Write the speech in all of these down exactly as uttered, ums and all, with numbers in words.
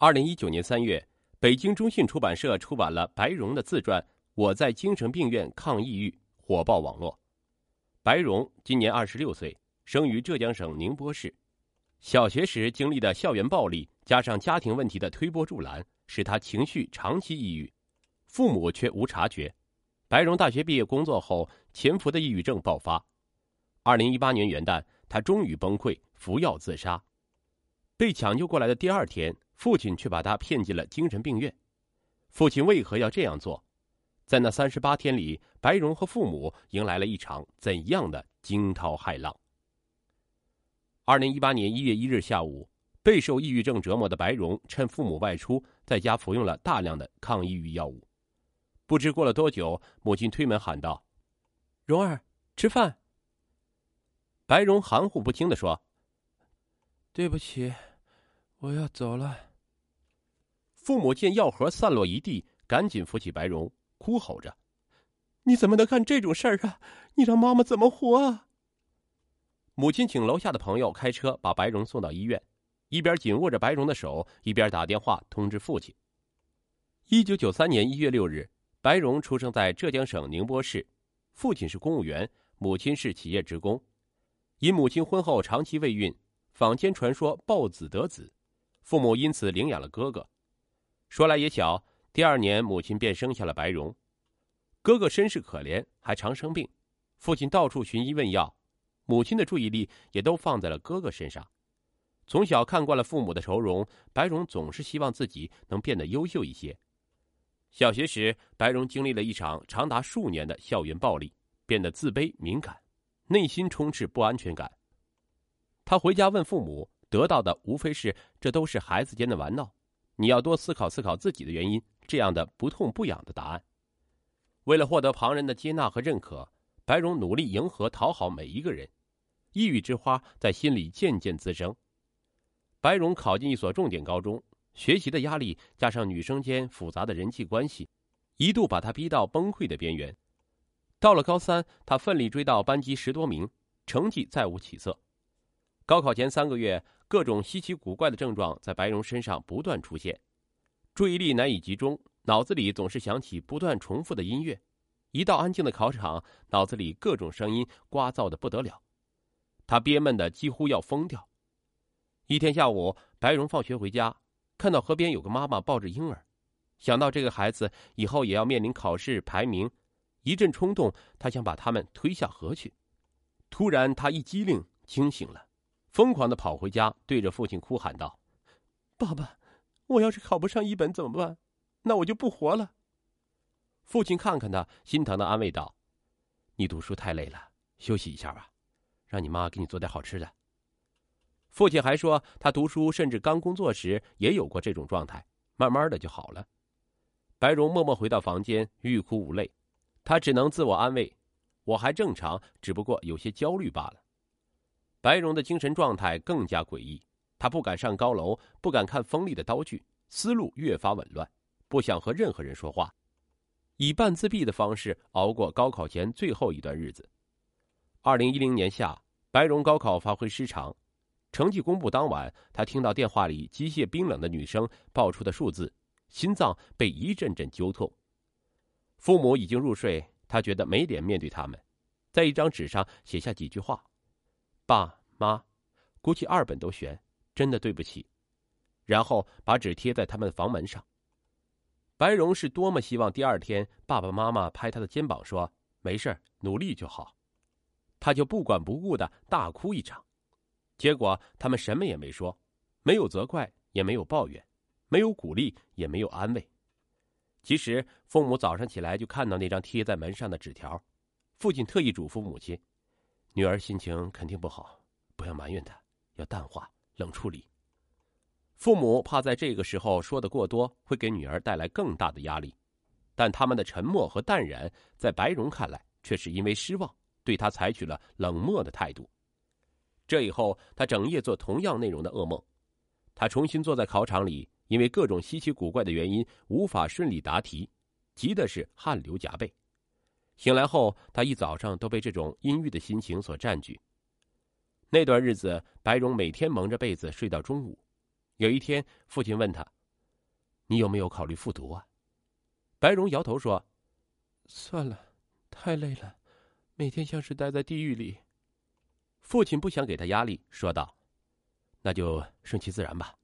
二零一九年三月，北京中信出版社出版了白荣的自传《我在精神病院抗抑郁》，火爆网络。白荣今年二十六岁，生于浙江省宁波市。小学时经历的校园暴力，加上家庭问题的推波助澜，使他情绪长期抑郁，父母却无察觉。白荣大学毕业工作后，潜伏的抑郁症爆发。二零一八年元旦，他终于崩溃，服药自杀。被抢救过来的第二天，父亲却把他骗进了精神病院。父亲为何要这样做？在那三十八天里，白荣和父母迎来了一场怎样的惊涛骇浪？二零一八年一月一日下午，备受抑郁症折磨的白荣趁父母外出，在家服用了大量的抗抑郁药物。不知过了多久，母亲推门喊道：“荣儿，吃饭。”白荣含糊不清地说：“对不起，我要走了。”父母见药盒散落一地，赶紧扶起白荣，哭吼着：“你怎么能干这种事儿啊？你让妈妈怎么活啊？”母亲请楼下的朋友开车把白荣送到医院，一边紧握着白荣的手，一边打电话通知父亲。一九九三年一月六日，白荣出生在浙江省宁波市，父亲是公务员，母亲是企业职工。因母亲婚后长期未孕，坊间传说抱子得子，父母因此领养了哥哥。说来也巧，第二年母亲便生下了白荣。哥哥身世可怜，还常生病，父亲到处寻医问药，母亲的注意力也都放在了哥哥身上。从小看惯了父母的愁容，白荣总是希望自己能变得优秀一些。小学时，白荣经历了一场长达数年的校园暴力，变得自卑敏感，内心充斥不安全感。他回家问父母，得到的无非是这都是孩子间的玩闹，你要多思考思考自己的原因，这样的不痛不痒的答案。为了获得旁人的接纳和认可，白荣努力迎合讨好每一个人，抑郁之花在心里渐渐滋生。白荣考进一所重点高中，学习的压力加上女生间复杂的人际关系，一度把他逼到崩溃的边缘。到了高三，他奋力追到班级十多名，成绩再无起色。高考前三个月，各种稀奇古怪的症状在白荣身上不断出现，注意力难以集中，脑子里总是响起不断重复的音乐。一到安静的考场，脑子里各种声音聒噪的不得了，他憋闷的几乎要疯掉。一天下午，白荣放学回家，看到河边有个妈妈抱着婴儿，想到这个孩子以后也要面临考试排名，一阵冲动，他想把他们推下河去。突然他一激灵，清醒了，疯狂地跑回家，对着父亲哭喊道：“爸爸，我要是考不上一本怎么办？那我就不活了。”父亲看看他，心疼地安慰道：“你读书太累了，休息一下吧，让你妈给你做点好吃的。”父亲还说，他读书甚至刚工作时也有过这种状态，慢慢的就好了。白荣默默回到房间，欲哭无泪。他只能自我安慰，我还正常，只不过有些焦虑罢了。白荣的精神状态更加诡异，他不敢上高楼，不敢看锋利的刀具，思路越发紊乱，不想和任何人说话，以半自闭的方式熬过高考前最后一段日子。二零一零年夏，白荣高考发挥失常，成绩公布当晚，他听到电话里机械冰冷的女声报出的数字，心脏被一阵阵揪痛。父母已经入睡，他觉得没脸面对他们，在一张纸上写下几句话：“爸妈，估计二本都悬，真的对不起。”然后把纸贴在他们的房门上。白荣是多么希望第二天爸爸妈妈拍他的肩膀说：“没事，努力就好。”他就不管不顾的大哭一场。结果他们什么也没说，没有责怪，也没有抱怨，没有鼓励，也没有安慰。其实父母早上起来就看到那张贴在门上的纸条，父亲特意嘱咐母亲：“女儿心情肯定不好，不要埋怨她，要淡化，冷处理。”父母怕在这个时候说的过多，会给女儿带来更大的压力，但他们的沉默和淡然，在白荣看来却是因为失望，对他采取了冷漠的态度。这以后，他整夜做同样内容的噩梦。他重新坐在考场里，因为各种稀奇古怪的原因无法顺利答题，急的是汗流浃背。醒来后，他一早上都被这种阴郁的心情所占据。那段日子，白荣每天蒙着被子睡到中午。有一天，父亲问他：“你有没有考虑复读啊？”白蓉摇头说：“算了，太累了，每天像是待在地狱里。”父亲不想给他压力，说道：“那就顺其自然吧，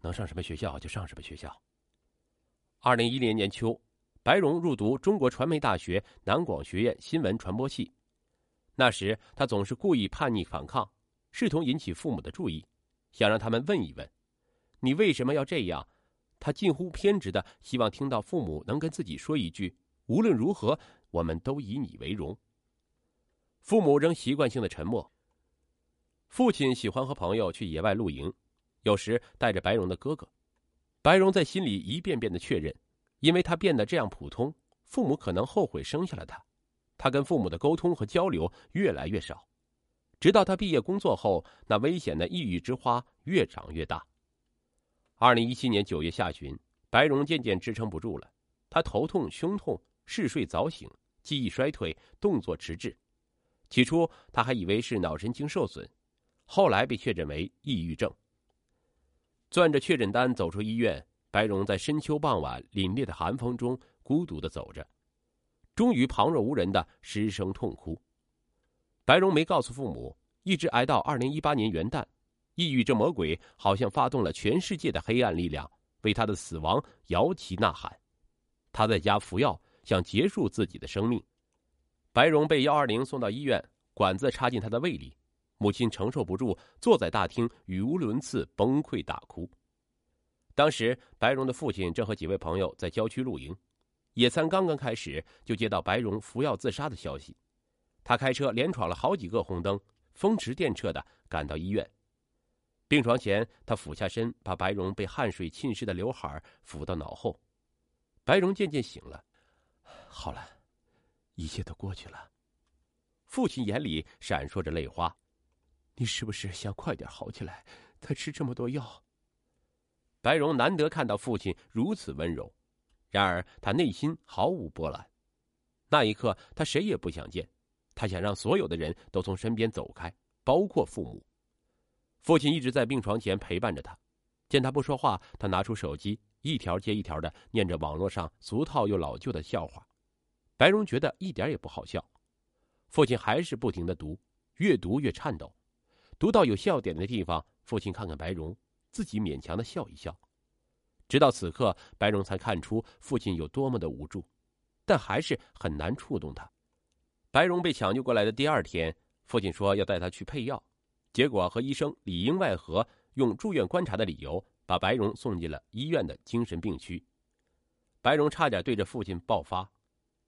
能上什么学校就上什么学校。”二零一零年秋，白蓉入读中国传媒大学南广学院新闻传播系。那时，他总是故意叛逆反抗，试图引起父母的注意，想让他们问一问：“你为什么要这样？”他近乎偏执的希望听到父母能跟自己说一句：“无论如何，我们都以你为荣。”父母仍习惯性的沉默。父亲喜欢和朋友去野外露营，有时带着白蓉的哥哥。白蓉在心里一遍遍的确认，因为他变得这样普通，父母可能后悔生下了他。他跟父母的沟通和交流越来越少，直到他毕业工作后，那危险的抑郁之花越长越大。二零一七年九月下旬，白蓉渐渐支撑不住了，她头痛、胸痛、嗜睡早醒、记忆衰退、动作迟滞。起初她还以为是脑神经受损，后来被确诊为抑郁症。攥着确诊单走出医院，白蓉在深秋傍晚凛冽的寒风中孤独地走着，终于旁若无人的失声痛哭。白蓉没告诉父母，一直挨到二零一八年元旦，抑郁这魔鬼好像发动了全世界的黑暗力量，为他的死亡摇旗呐喊。他在家服药，想结束自己的生命。白蓉被一二零送到医院，管子插进他的胃里。母亲承受不住，坐在大厅语无伦次，崩溃大哭。当时白蓉的父亲正和几位朋友在郊区露营，野餐刚刚开始就接到白蓉服药自杀的消息。他开车连闯了好几个红灯，风驰电掣地赶到医院。病床前，他俯下身，把白蓉被汗水浸湿的刘海抚到脑后。白蓉渐渐醒了，好了，一切都过去了。父亲眼里闪烁着泪花。你是不是想快点好起来，才吃这么多药？白蓉难得看到父亲如此温柔，然而她内心毫无波澜。那一刻，她谁也不想见，她想让所有的人都从身边走开，包括父母。父亲一直在病床前陪伴着她，见她不说话，他拿出手机，一条接一条的念着网络上俗套又老旧的笑话。白蓉觉得一点也不好笑，父亲还是不停的读，越读越颤抖。读到有笑点的地方，父亲看看白蓉，自己勉强的笑一笑。直到此刻，白蓉才看出父亲有多么的无助，但还是很难触动他。白蓉被抢救过来的第二天，父亲说要带她去配药，结果和医生里应外合，用住院观察的理由把白蓉送进了医院的精神病区。白蓉差点对着父亲爆发，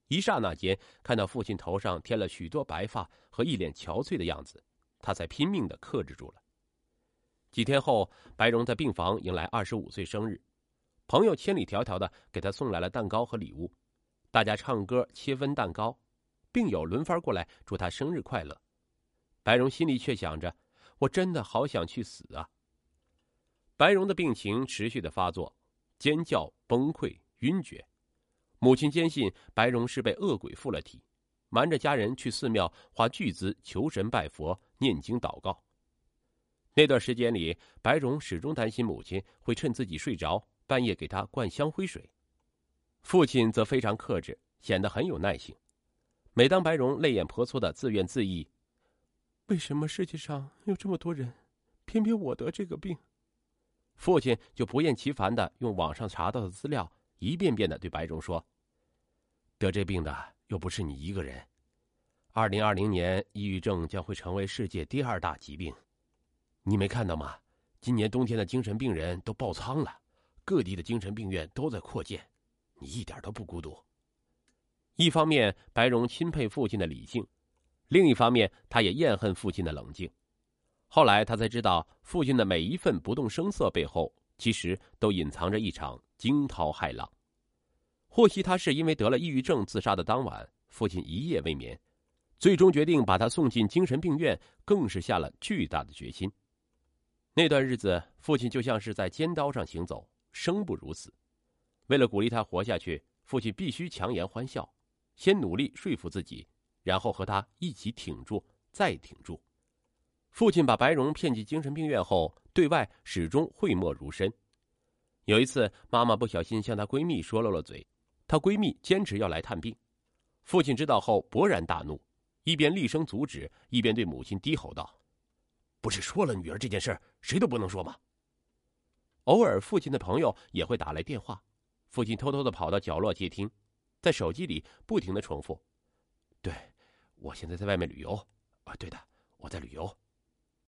一刹那间看到父亲头上添了许多白发和一脸憔悴的样子，他才拼命地克制住了。几天后，白蓉在病房迎来二十五岁生日，朋友千里迢迢地给她送来了蛋糕和礼物，大家唱歌切分蛋糕，病友轮番过来祝她生日快乐。白蓉心里却想着，我真的好想去死啊。白蓉的病情持续的发作，尖叫、崩溃、晕厥。母亲坚信白蓉是被恶鬼附了体，瞒着家人去寺庙花巨资求神拜佛、念经祷告。那段时间里，白蓉始终担心母亲会趁自己睡着，半夜给她灌香灰水。父亲则非常克制，显得很有耐性。每当白蓉泪眼婆娑的自怨自艾，为什么世界上有这么多人，偏偏我得这个病？父亲就不厌其烦的用网上查到的资料，一遍遍的对白蓉说：“得这病的又不是你一个人。二零二零年，抑郁症将会成为世界第二大疾病。你没看到吗？今年冬天的精神病人都爆仓了，各地的精神病院都在扩建。你一点都不孤独。”一方面，白蓉钦佩父亲的理性；另一方面，她也厌恨父亲的冷静。后来，她才知道，父亲的每一份不动声色背后，其实都隐藏着一场惊涛骇浪。或许他是因为得了抑郁症自杀的当晚，父亲一夜未眠，最终决定把他送进精神病院，更是下了巨大的决心。那段日子，父亲就像是在尖刀上行走，生不如死。为了鼓励他活下去，父亲必须强颜欢笑，先努力说服自己，然后和他一起挺住，再挺住。父亲把白蓉骗进精神病院后，对外始终讳莫如深。有一次，妈妈不小心向她闺蜜说漏了嘴，她闺蜜坚持要来探病。父亲知道后勃然大怒，一边厉声阻止，一边对母亲低吼道：“不是说了女儿这件事谁都不能说吗？”偶尔父亲的朋友也会打来电话，父亲偷偷地跑到角落接听，在手机里不停地重复：“对，我现在在外面旅游啊，对的，我在旅游。”